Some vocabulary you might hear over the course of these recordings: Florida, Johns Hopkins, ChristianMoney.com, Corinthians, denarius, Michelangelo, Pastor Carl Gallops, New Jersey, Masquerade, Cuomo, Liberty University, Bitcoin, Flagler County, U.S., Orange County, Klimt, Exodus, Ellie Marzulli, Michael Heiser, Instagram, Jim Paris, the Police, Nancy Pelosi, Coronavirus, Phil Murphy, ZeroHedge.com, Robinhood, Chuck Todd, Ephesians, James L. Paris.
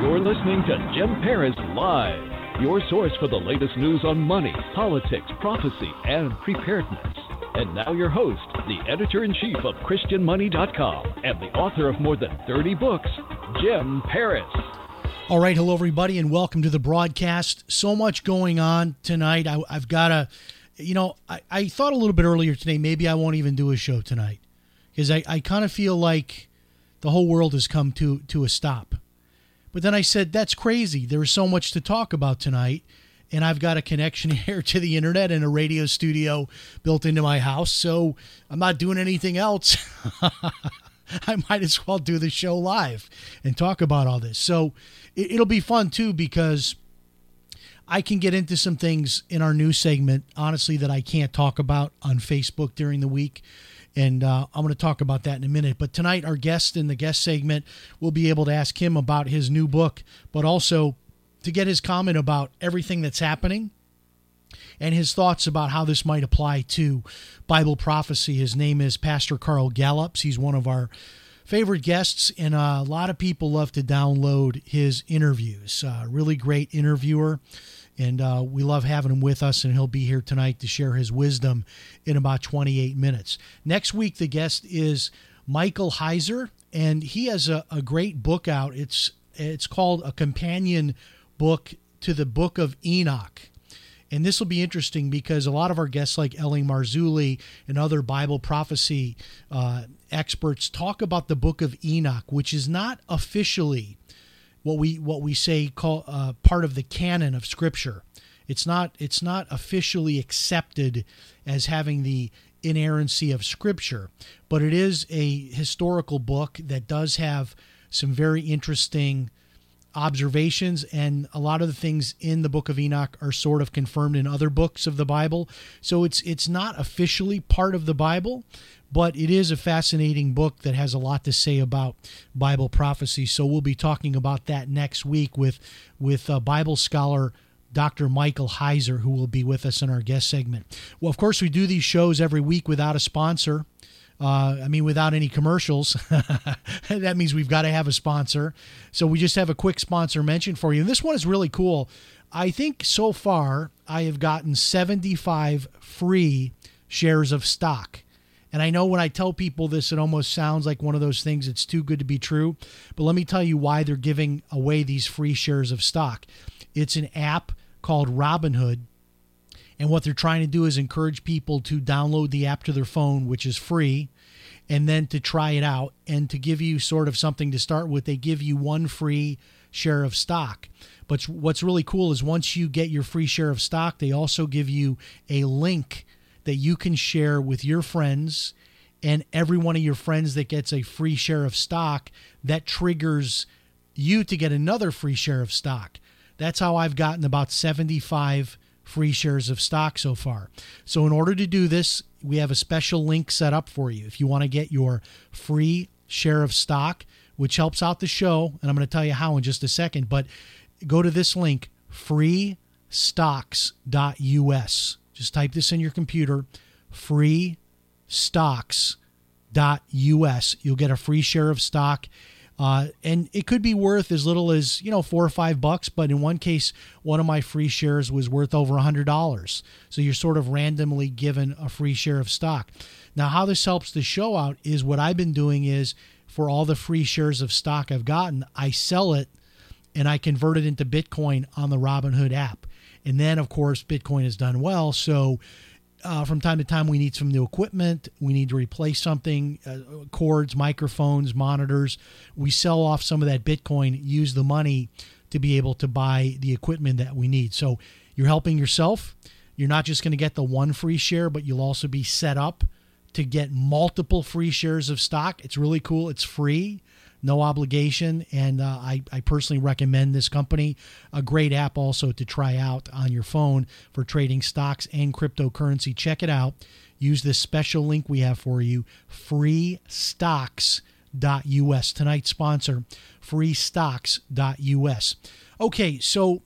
You're listening to Jim Paris Live, your source for the latest news on money, politics, prophecy, and preparedness. And now your host, the editor-in-chief of ChristianMoney.com and the author of more than 30 books, Jim Paris. All right, hello everybody, and welcome to the broadcast. So much going on tonight. I've got a, I thought a little bit earlier today, maybe I won't even do a show tonight. Because I kind of feel like the whole world has come to a stop. But then I said, that's crazy. There is so much to talk about tonight. And I've got a connection here to the internet and a radio studio built into my house. So I'm not doing anything else. I might as well do the show live and talk about all this. So it'll be fun, too, because I can get into some things in our new segment, honestly, that I can't talk about on Facebook during the week. And I'm going to talk about that in a minute. But tonight, our guest in the guest segment will be able to ask him about his new book, but also to get his comment about everything that's happening and his thoughts about how this might apply to Bible prophecy. His name is Pastor Carl Gallops. He's one of our favorite guests, and a lot of people love to download his interviews. Really great interviewer. And we love having him with us, and he'll be here tonight to share his wisdom in about 28 minutes. Next week, the guest is Michael Heiser, and he has a great book out. It's called A Companion Book to the Book of Enoch. And this will be interesting because a lot of our guests like Ellie Marzulli and other Bible prophecy experts talk about the Book of Enoch, which is not officially what we call part of the canon of Scripture. It's not officially accepted as having the inerrancy of Scripture, but it is a historical book that does have some very interesting observations, and a lot of the things in the Book of Enoch are sort of confirmed in other books of the Bible. So it's not officially part of the Bible, but it is a fascinating book that has a lot to say about Bible prophecy. So we'll be talking about that next week with Bible scholar Dr. Michael Heiser, who will be with us in our guest segment. Well, of course, we do these shows every week without a sponsor. Without any commercials. That means we've got to have a sponsor. So we just have a quick sponsor mention for you. And this one is really cool. I think so far I have gotten 75 free shares of stock. And I know when I tell people this, it almost sounds like one of those things that's too good to be true. But let me tell you why they're giving away these free shares of stock. It's an app called Robinhood. And what they're trying to do is encourage people to download the app to their phone, which is free, and then to try it out. And to give you sort of something to start with, they give you one free share of stock. But what's really cool is once you get your free share of stock, they also give you a link that you can share with your friends, and every one of your friends that gets a free share of stock, that triggers you to get another free share of stock. That's how I've gotten about 75 free shares of stock so far. So in order to do this, we have a special link set up for you. If you want to get your free share of stock, which helps out the show, and I'm going to tell you how in just a second, but go to this link, freestocks.us. Just type this in your computer, freestocks.us. You'll get a free share of stock. And it could be worth as little as, $4 or $5, but in one case, one of my free shares was worth over $100. So you're sort of randomly given a free share of stock. Now, how this helps the show out is what I've been doing is for all the free shares of stock I've gotten, I sell it and I convert it into Bitcoin on the Robinhood app. And then, of course, Bitcoin has done well. So from time to time, we need some new equipment. We need to replace something, cords, microphones, monitors. We sell off some of that Bitcoin, use the money to be able to buy the equipment that we need. So you're helping yourself. You're not just going to get the one free share, but you'll also be set up to get multiple free shares of stock. It's really cool. It's free, no obligation. And I personally recommend this company, a great app also to try out on your phone for trading stocks and cryptocurrency. Check it out. Use this special link we have for you, freestocks.us. Tonight's sponsor, freestocks.us. Okay, so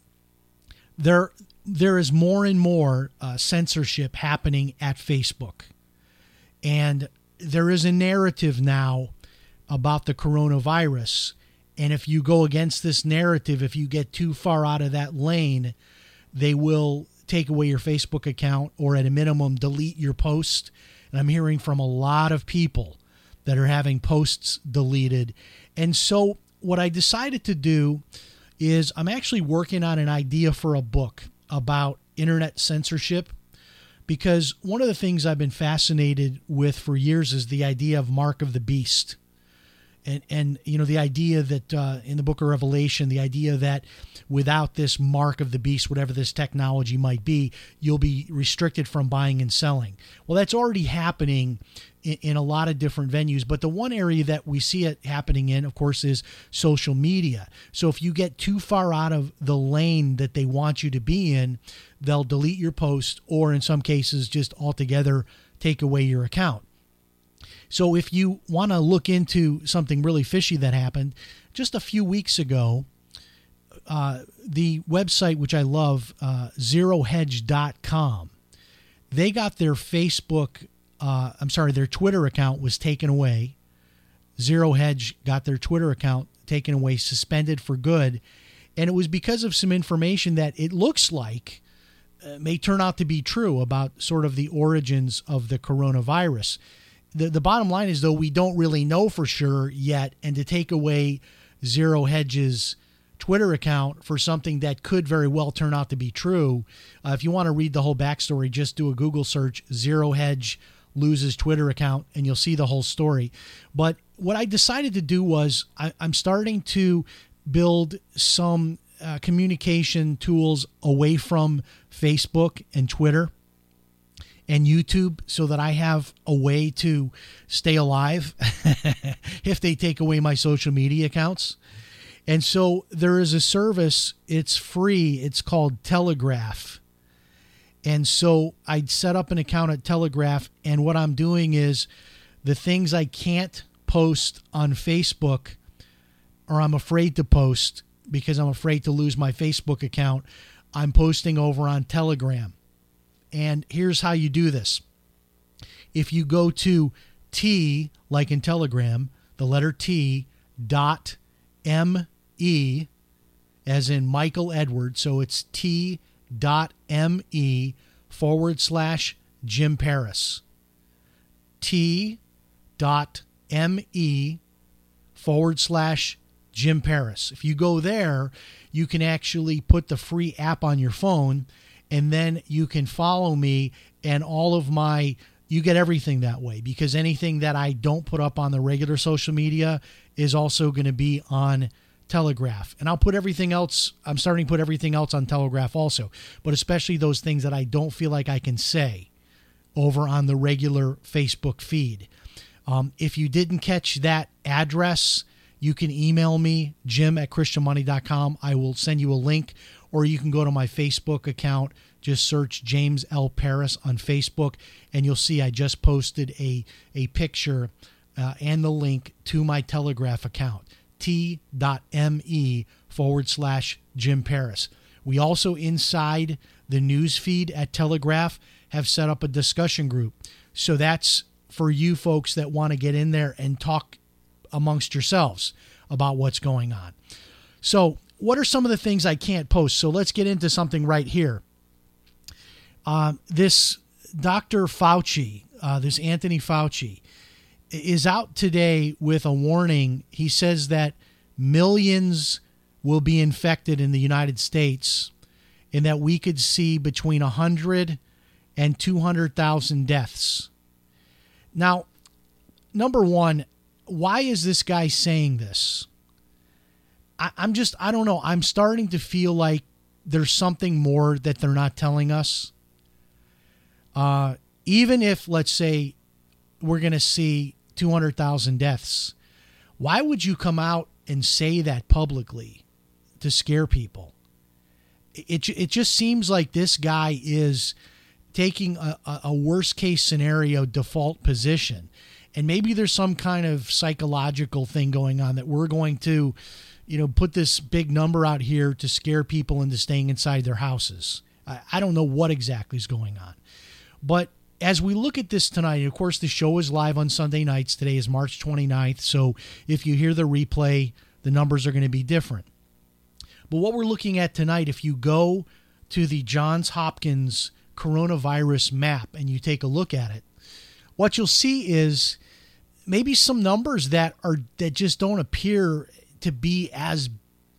there is more and more censorship happening at Facebook. And there is a narrative now about the coronavirus. And if you go against this narrative, if you get too far out of that lane, they will take away your Facebook account or at a minimum delete your post. And I'm hearing from a lot of people that are having posts deleted. And so what I decided to do is I'm actually working on an idea for a book about internet censorship, because one of the things I've been fascinated with for years is the idea of mark of the beast. And you know, the idea that in the book of Revelation, the idea that without this mark of the beast, whatever this technology might be, you'll be restricted from buying and selling. Well, that's already happening in a lot of different venues. But the one area that we see it happening in, of course, is social media. So if you get too far out of the lane that they want you to be in, they'll delete your post or in some cases just altogether take away your account. So if you want to look into something really fishy that happened just a few weeks ago, the website, which I love, ZeroHedge.com, they got their their Twitter account was taken away. ZeroHedge got their Twitter account taken away, suspended for good. And it was because of some information that it looks like may turn out to be true about sort of the origins of the coronavirus. The bottom line is, though, we don't really know for sure yet, and to take away Zero Hedge's Twitter account for something that could very well turn out to be true, if you want to read the whole backstory, just do a Google search, Zero Hedge loses Twitter account, and you'll see the whole story. But what I decided to do was I'm starting to build some communication tools away from Facebook and Twitter and YouTube, so that I have a way to stay alive if they take away my social media accounts. And so there is a service, it's free, it's called Telegraph. And so I'd set up an account at Telegraph, and what I'm doing is the things I can't post on Facebook, or I'm afraid to post because I'm afraid to lose my Facebook account, I'm posting over on Telegram. And here's how you do this. If you go to T, like in Telegram, the letter T, dot M-E, as in Michael Edward. So it's T.me / Jim Paris. T.me / Jim Paris. If you go there, you can actually put the free app on your phone, and then you can follow me and all of my, you get everything that way, because anything that I don't put up on the regular social media is also going to be on Telegraph. And I'll put everything else, I'm starting to put everything else on Telegraph also, but especially those things that I don't feel like I can say over on the regular Facebook feed. If you didn't catch that address, you can email me, jim@ChristianMoney.com. I will send you a link. Or you can go to my Facebook account, just search James L. Paris on Facebook, and you'll see I just posted a picture and the link to my Telegraph account, t.me / Jim Paris. We also, inside the news feed at Telegraph, have set up a discussion group. So that's for you folks that want to get in there and talk amongst yourselves about what's going on. So what are some of the things I can't post? So let's get into something right here. This Dr. Fauci, this Anthony Fauci, is out today with a warning. He says that millions will be infected in the United States and that we could see between 100 and 200,000 deaths. Now, number one, why is this guy saying this? I don't know. I'm starting to feel like there's something more that they're not telling us. Even if, let's say, we're going to see 200,000 deaths. Why would you come out and say that publicly to scare people? It just seems like this guy is taking a worst-case scenario default position. And maybe there's some kind of psychological thing going on that we're going to, you know, put this big number out here to scare people into staying inside their houses. I don't know what exactly is going on. But as we look at this tonight, of course, the show is live on Sunday nights. Today is March 29th. So if you hear the replay, the numbers are going to be different. But what we're looking at tonight, if you go to the Johns Hopkins coronavirus map and you take a look at it, what you'll see is maybe some numbers that just don't appear to be as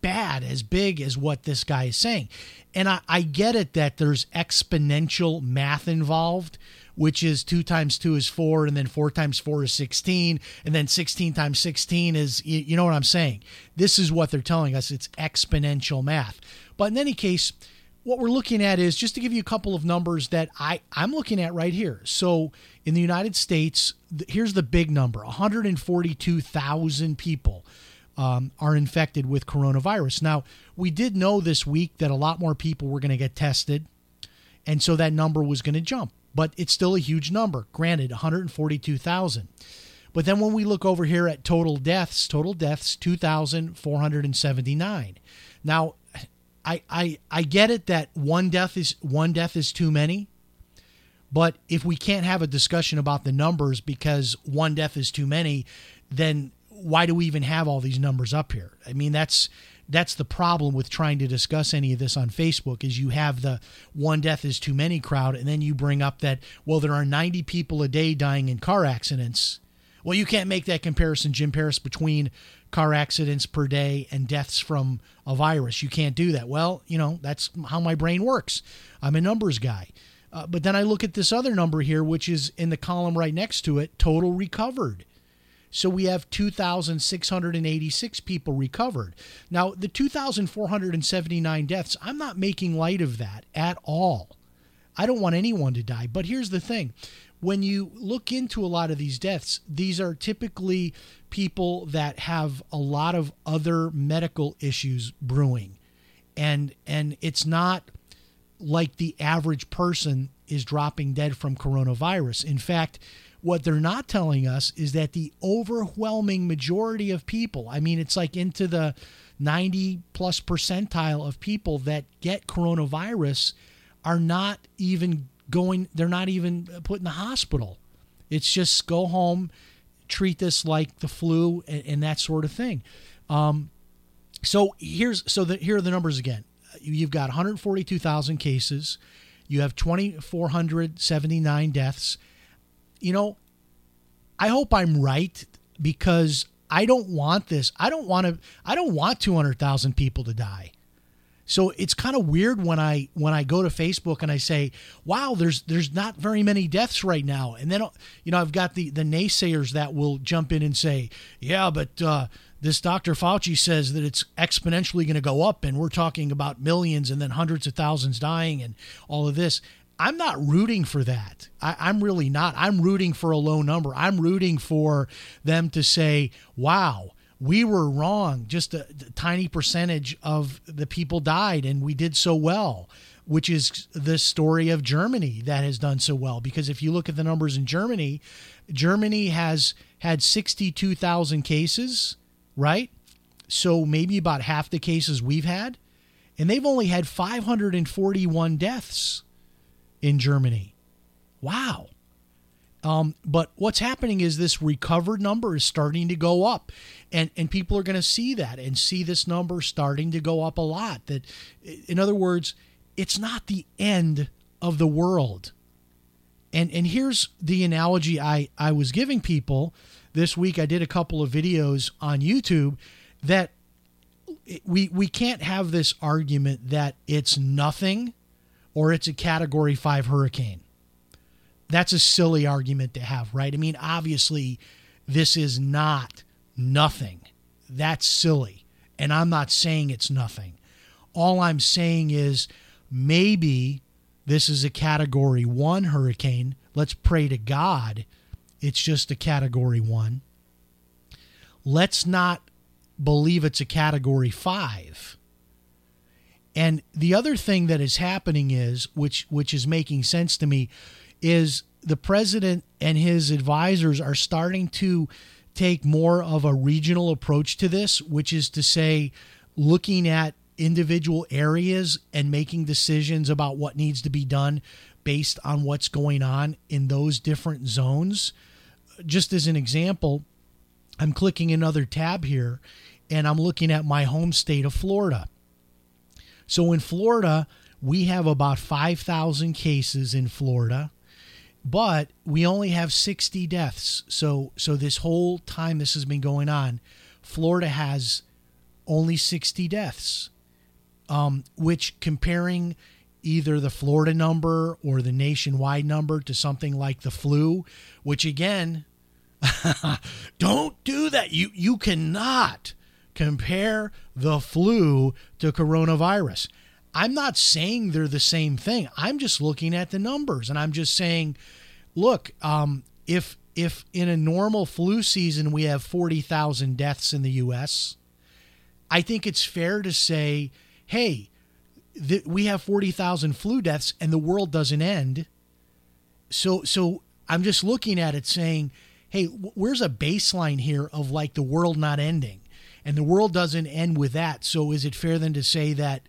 bad, as big as what this guy is saying. And I get it that there's exponential math involved, which is 2 times 2 is 4, and then 4 times 4 is 16, and then 16 times 16 is, you know what I'm saying? This is what they're telling us. It's exponential math. But in any case, what we're looking at is, just to give you a couple of numbers that I'm looking at right here. So in the United States, here's the big number, 142,000 people are infected with coronavirus. Now, we did know this week that a lot more people were going to get tested, and so that number was going to jump. But it's still a huge number, granted, 142,000. But then when we look over here at total deaths, 2,479. Now, I get it that one death is too many, but if we can't have a discussion about the numbers because one death is too many, then why do we even have all these numbers up here? I mean, that's the problem with trying to discuss any of this on Facebook, is you have the one death is too many crowd, and then you bring up that, well, there are 90 people a day dying in car accidents. Well, you can't make that comparison, Jim Paris, between car accidents per day and deaths from a virus. You can't do that. Well, you know, that's how my brain works. I'm a numbers guy. But then I look at this other number here, which is in the column right next to it, total recovered. So we have 2,686 people recovered. Now, the 2,479 deaths, I'm not making light of that at all. I don't want anyone to die. But here's the thing. When you look into a lot of these deaths, these are typically people that have a lot of other medical issues brewing. And it's not like the average person is dropping dead from coronavirus. In fact, what they're not telling us is that the overwhelming majority of people, I mean, it's like into the 90+ percentile of people that get coronavirus are not even going, they're not even put in the hospital. It's just go home, treat this like the flu and that sort of thing. Here are the numbers again. You've got 142,000 cases. You have 2,479 deaths. You know, I hope I'm right, because I don't want this. I don't want 200,000 people to die. So it's kind of weird when I go to Facebook and I say, wow, there's not very many deaths right now. And then, you know, I've got the naysayers that will jump in and say, yeah, but this Dr. Fauci says that it's exponentially going to go up, and we're talking about millions and then hundreds of thousands dying and all of this. I'm not rooting for that. I'm really not. I'm rooting for a low number. I'm rooting for them to say, wow, we were wrong. Just a tiny percentage of the people died, and we did so well, which is the story of Germany that has done so well. Because if you look at the numbers in Germany, Germany has had 62,000 cases, right? So maybe about half the cases we've had, and they've only had 541 deaths in Germany. Wow. But what's happening is this recovered number is starting to go up, and people are going to see that and see this number starting to go up a lot. That, in other words, it's not the end of the world. And here's the analogy I was giving people this week. I did a couple of videos on YouTube that we can't have this argument that it's nothing or it's a Category 5 hurricane. That's a silly argument to have, right? I mean, obviously, this is not nothing. That's silly. And I'm not saying it's nothing. All I'm saying is maybe this is a Category 1 hurricane. Let's pray to God it's just a Category 1. Let's not believe it's a Category 5. And the other thing that is happening is, which is making sense to me, is the president and his advisors are starting to take more of a regional approach to this, which is to say, looking at individual areas and making decisions about what needs to be done based on what's going on in those different zones. Just as an example, I'm clicking another tab here, and I'm looking at my home state of Florida. So in Florida, we have about 5,000 cases in Florida, but we only have 60 deaths. So this whole time this has been going on, Florida has only 60 deaths, which, comparing either the Florida number or the nationwide number to something like the flu, which again, don't do that. You cannot compare the flu to coronavirus. I'm not saying they're the same thing. I'm just looking at the numbers, and I'm just saying, look, if in a normal flu season we have 40,000 deaths in the U.S., I think it's fair to say, hey, we have 40,000 flu deaths and the world doesn't end. So I'm just looking at it saying, hey, where's a baseline here of like the world not ending? And the world doesn't end with that. So is it fair then to say that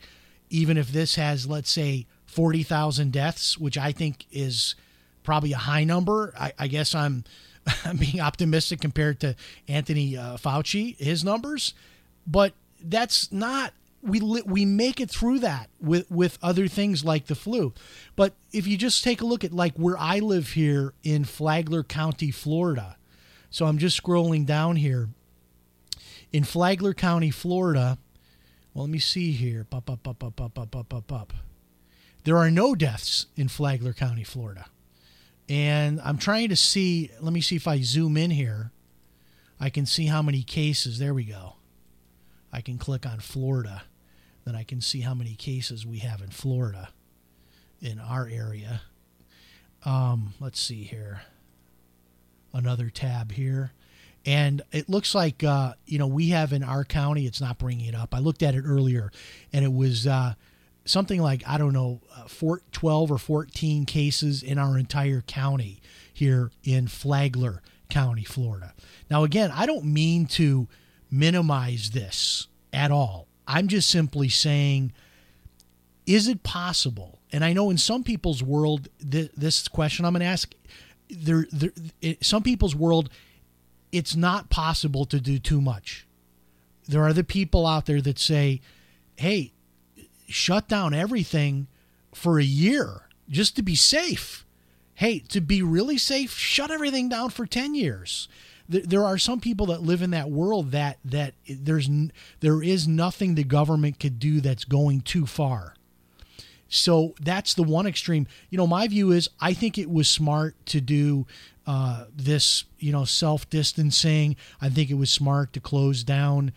even if this has, let's say, 40,000 deaths, which I think is probably a high number, I guess I'm being optimistic compared to Anthony Fauci, his numbers, but that's not, we make it through that with other things like the flu. But if you just take a look at like where I live here in Flagler County, Florida. So I'm just scrolling down here in Flagler County, Florida. Well, let me see here. There are no deaths in Flagler County, Florida. And I'm trying to see, let me see if I zoom in here, I can see how many cases. There we go. I can click on Florida, then I can see how many cases we have in Florida in our area. Let's see here. Another tab here. And it looks like, we have in our county, it's not bringing it up. I looked at it earlier, and it was something like, 12 or 14 cases in our entire county here in Flagler County, Florida. Now, again, I don't mean to minimize this at all. I'm just simply saying, is it possible? And I know in some people's world, this question I'm going to ask, some people's world, it's not possible to do too much. There are the people out there that say, hey, shut down everything for a year just to be safe. Hey, to be really safe, shut everything down for 10 years. There are some people that live in that world that there is nothing the government could do that's going too far. So that's the one extreme. My view is I think it was smart to do this, self-distancing. I think it was smart to close down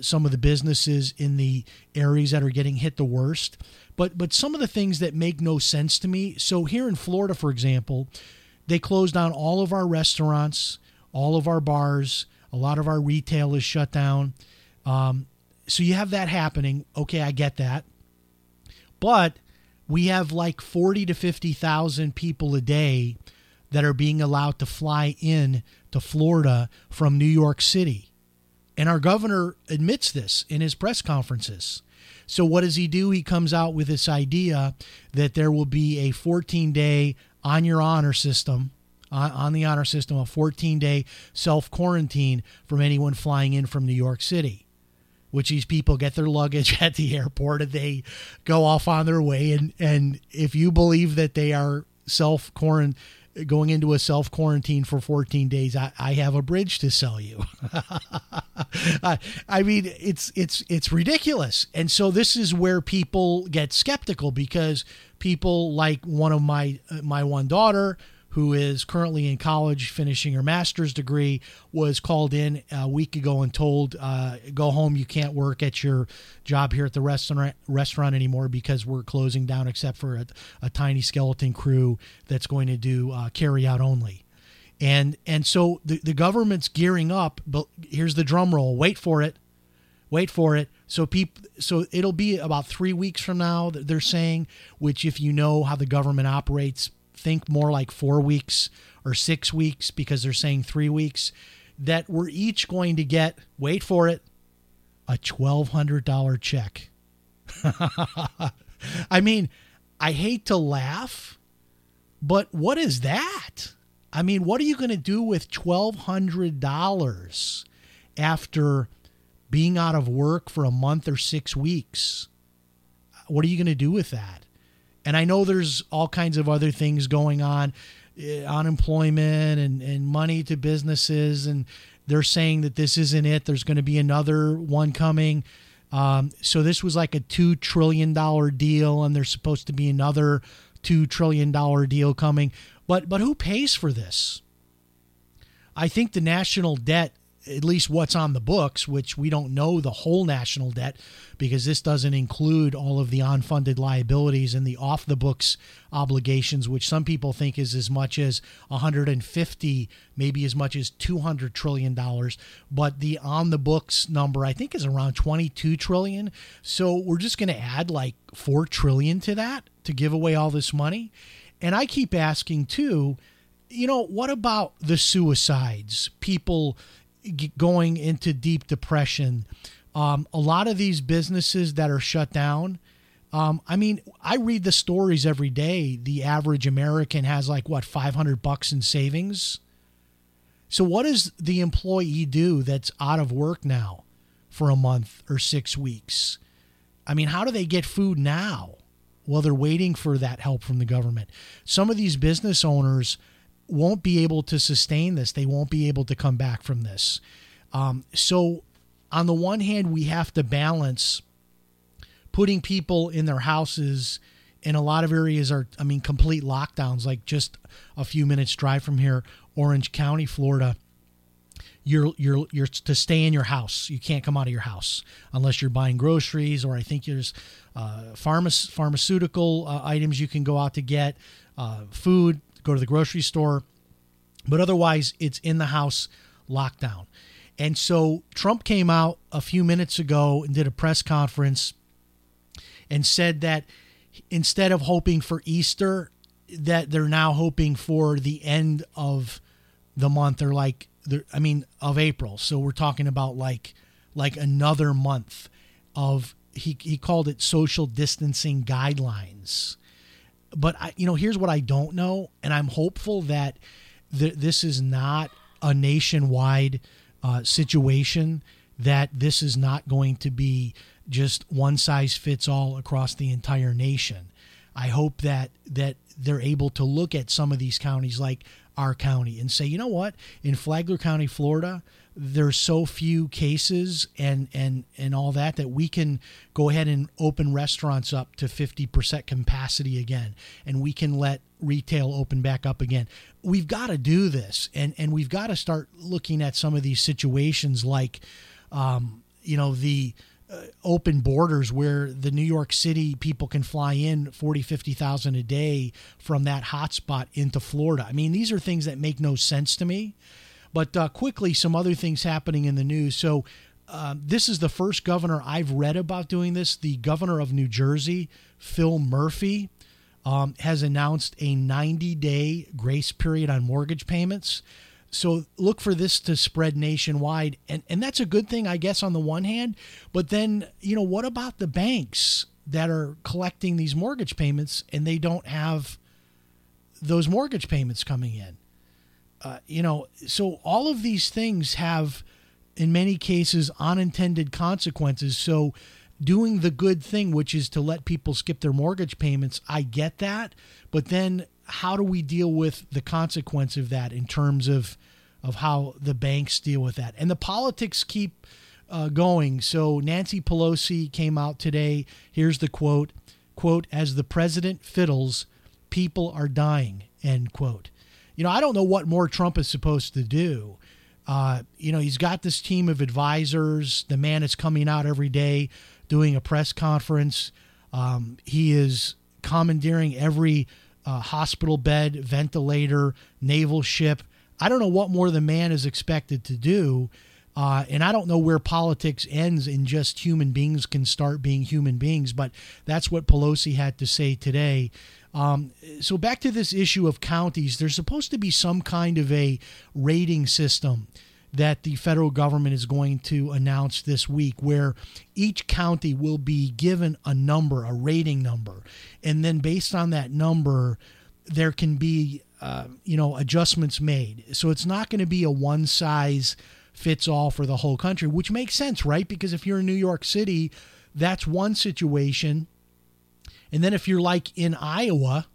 some of the businesses in the areas that are getting hit the worst. But some of the things that make no sense to me. So here in Florida, for example, they closed down all of our restaurants, all of our bars, a lot of our retail is shut down. So you have that happening. Okay, I get that. But we have like 40 to 50,000 people a day that are being allowed to fly in to Florida from New York City. And our governor admits this in his press conferences. So what does he do? He comes out with this idea that there will be a 14-day a 14-day self-quarantine from anyone flying in from New York City, which these people get their luggage at the airport and they go off on their way. And if you believe that they are going into a self-quarantine for 14 days, I have a bridge to sell you. I mean, it's ridiculous. And so this is where people get skeptical, because people like one of my one daughter, who is currently in college finishing her master's degree, was called in a week ago and told, go home, you can't work at your job here at the restaurant anymore because we're closing down except for a tiny skeleton crew that's going to do carry out only. And so the government's gearing up, but here's the drum roll. Wait for it. So it'll be about 3 weeks from now that they're saying, which if you know how the government operates, think more like 4 weeks or 6 weeks, because they're saying 3 weeks, that we're each going to get, wait for it, a $1,200 check. I mean, I hate to laugh, but what is that? I mean, what are you going to do with $1,200 after being out of work for a month or 6 weeks? What are you going to do with that? And I know there's all kinds of other things going on, unemployment and money to businesses, and they're saying that this isn't it. There's going to be another one coming. So this was like a $2 trillion deal, and there's supposed to be another $2 trillion deal coming. But who pays for this? I think the national debt, at least what's on the books, which we don't know the whole national debt because this doesn't include all of the unfunded liabilities and the off-the-books obligations, which some people think is as much as 150, maybe as much as $200 trillion. But the on-the-books number, I think, is around $22 trillion. So we're just going to add like $4 trillion to that to give away all this money. And I keep asking, too, you know, what about the suicides, people going into deep depression? A lot of these businesses that are shut down, I mean, I read the stories every day. The average American has like, what, $500 in savings? So what does the employee do that's out of work now for a month or 6 weeks? I mean, how do they get food now? Well, they're waiting for that help from the government. Some of these business owners won't be able to sustain this. They won't be able to come back from this. So on the one hand, we have to balance putting people in their houses. In a lot of areas are, I mean, complete lockdowns, like just a few minutes drive from here, Orange County, Florida. You're to stay in your house. You can't come out of your house unless you're buying groceries, or I think there's pharmaceutical items you can go out to get, food, go to the grocery store. But otherwise, it's in the house lockdown. And so Trump came out a few minutes ago and did a press conference and said that instead of hoping for Easter, that they're now hoping for the end of the month, or like, I mean, of April. So we're talking about like another month of, he called it social distancing guidelines. But I, you know, here's what I don't know. And I'm hopeful that this is not a nationwide situation, that this is not going to be just one size fits all across the entire nation. I hope that they're able to look at some of these counties like our county and say, you know what, in Flagler County, Florida, there's so few cases and all that we can go ahead and open restaurants up to 50% capacity again, and we can let retail open back up again. We've got to do this, and we've got to start looking at some of these situations like, you know, the open borders where the New York City people can fly in 40,000-50,000 a day from that hotspot into Florida. I mean, these are things that make no sense to me. But quickly, some other things happening in the news. So this is the first governor I've read about doing this. The governor of New Jersey, Phil Murphy, has announced a 90-day grace period on mortgage payments. So look for this to spread nationwide. And that's a good thing, I guess, on the one hand. But then, you know, what about the banks that are collecting these mortgage payments and they don't have those mortgage payments coming in? You know, so all of these things have, in many cases, unintended consequences. So doing the good thing, which is to let people skip their mortgage payments, I get that. But then how do we deal with the consequence of that in terms of how the banks deal with that? And the politics keep going. So Nancy Pelosi came out today. Here's the quote, "As the president fiddles, people are dying," end quote. You know, I don't know what more Trump is supposed to do. You know, he's got this team of advisors. The man is coming out every day doing a press conference. He is commandeering every hospital bed, ventilator, naval ship I don't know what more the man is expected to do. And I don't know where politics ends and just human beings can start being human beings. But that's what Pelosi had to say today. So back to this issue of counties, there's supposed to be some kind of a rating system that the federal government is going to announce this week, where each county will be given a number, a rating number. And then based on that number, there can be, adjustments made. So it's not going to be a one size fits all for the whole country, which makes sense, right? Because if you're in New York City, that's one situation. And then if you're like in Iowa,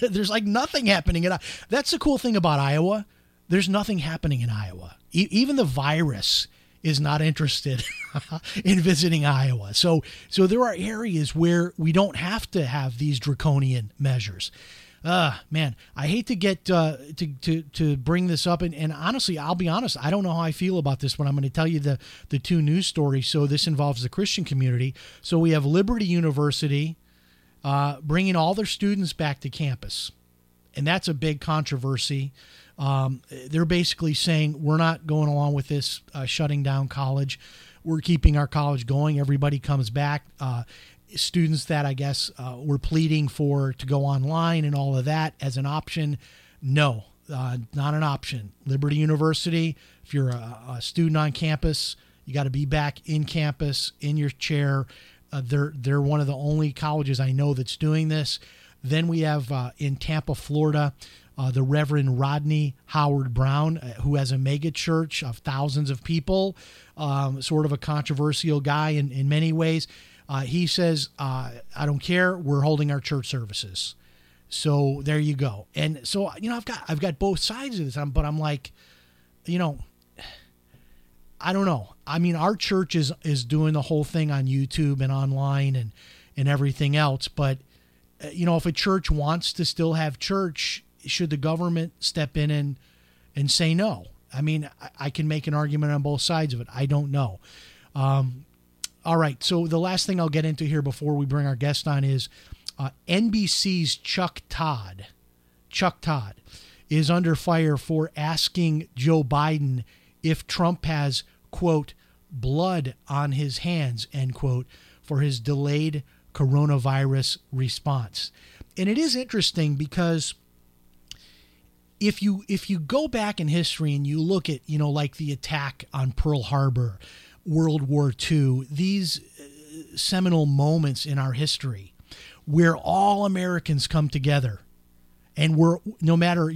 there's like nothing happening in Iowa. That's the cool thing about Iowa. There's nothing happening in Iowa. Even the virus is not interested in visiting Iowa. So there are areas where we don't have to have these draconian measures. Man, I hate to get to bring this up, and honestly, I'll be honest, I don't know how I feel about this one. I'm going to tell you the two news stories. So this involves the Christian community. So we have Liberty University bringing all their students back to campus, and that's a big controversy. They're basically saying we're not going along with this shutting down college. We're keeping our college going. Everybody comes back. Students that I guess were pleading for to go online and all of that as an option. No, not an option. Liberty University, if you're a student on campus, you got to be back in campus in your chair. They're one of the only colleges I know that's doing this. Then we have in Tampa, Florida, the Reverend Rodney Howard Brown, who has a mega church of thousands of people, sort of a controversial guy in many ways. He says, I don't care. We're holding our church services. So there you go. And so, I've got both sides of this, but I'm like, I don't know. I mean, our church is doing the whole thing on YouTube and online and everything else. But, if a church wants to still have church, should the government step in and say no? I mean, I can make an argument on both sides of it. I don't know. All right, so the last thing I'll get into here before we bring our guest on is NBC's Chuck Todd. Chuck Todd is under fire for asking Joe Biden if Trump has, quote, blood on his hands, end quote, for his delayed coronavirus response. And it is interesting because if you go back in history and you look at, like the attack on Pearl Harbor, World War II, these seminal moments in our history where all Americans come together and we're, no matter,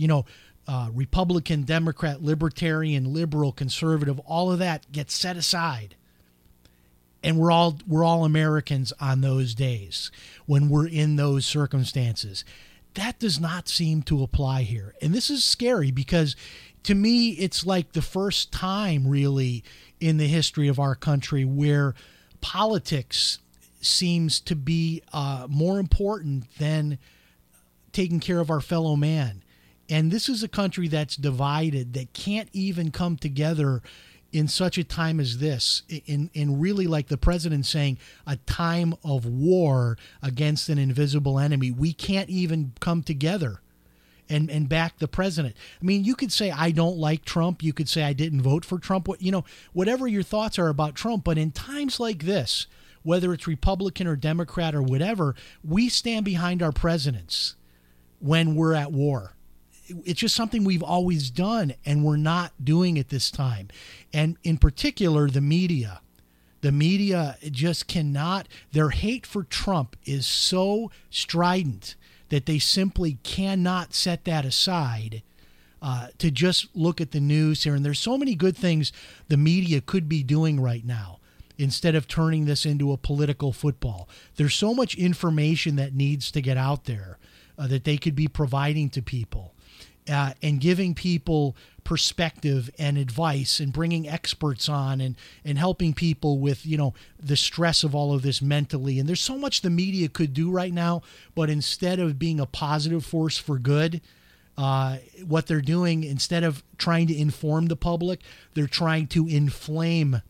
Republican, Democrat, Libertarian, Liberal, Conservative, all of that gets set aside. And we're all Americans on those days when we're in those circumstances. That does not seem to apply here. And this is scary because to me, it's like the first time really in the history of our country where politics seems to be more important than taking care of our fellow man. And this is a country that's divided, that can't even come together in such a time as this, in really, like the president saying, a time of war against an invisible enemy. We can't even come together and back the president. I mean, you could say, I don't like Trump. You could say, I didn't vote for Trump. Whatever your thoughts are about Trump. But in times like this, whether it's Republican or Democrat or whatever, we stand behind our presidents when we're at war. It's just something we've always done, and we're not doing it this time. And in particular, the media just cannot, their hate for Trump is so strident that they simply cannot set that aside to just look at the news here. And there's so many good things the media could be doing right now instead of turning this into a political football. There's so much information that needs to get out there that they could be providing to people. And giving people perspective and advice and bringing experts on and helping people with, the stress of all of this mentally. And there's so much the media could do right now, but instead of being a positive force for good, what they're doing, instead of trying to inform the public, they're trying to inflame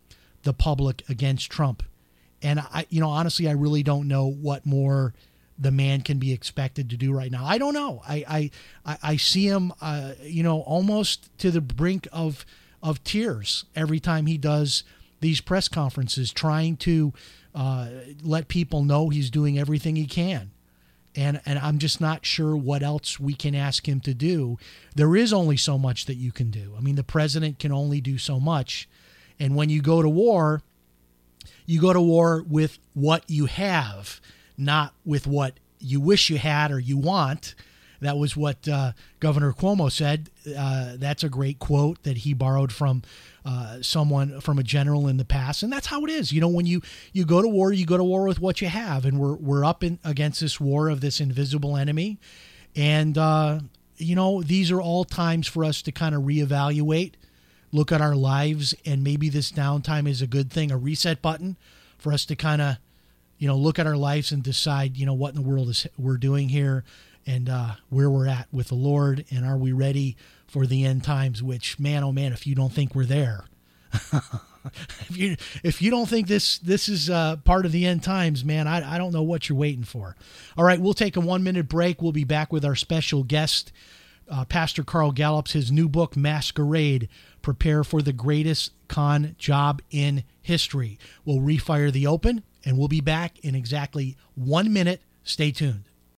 the public against Trump. And I honestly, I really don't know what more the man can be expected to do right now. I don't know. I see him, almost to the brink of tears every time he does these press conferences, trying to let people know he's doing everything he can. And I'm just not sure what else we can ask him to do. There is only so much that you can do. I mean, the president can only do so much. And when you go to war with what you have, not with what you wish you had or you want. That was what Governor Cuomo said. That's a great quote that he borrowed from someone, from a general in the past. And that's how it is. You know, when you go to war, you go to war with what you have. And we're up against this war of this invisible enemy. And, these are all times for us to kind of reevaluate, look at our lives, and maybe this downtime is a good thing, a reset button for us to kind of, look at our lives and decide, what in the world is we're doing here. And where we're at with the Lord, and are we ready for the end times? Which, man, oh man, if you don't think we're there, if you don't think this is part of the end times, man, I don't know what you're waiting for. All right, we'll take a 1-minute break. We'll be back with our special guest, Pastor Carl Gallops. His new book, Masquerade: Prepare for the Greatest Con Job in History. We'll refire the open, and we'll be back in exactly 1 minute. Stay tuned.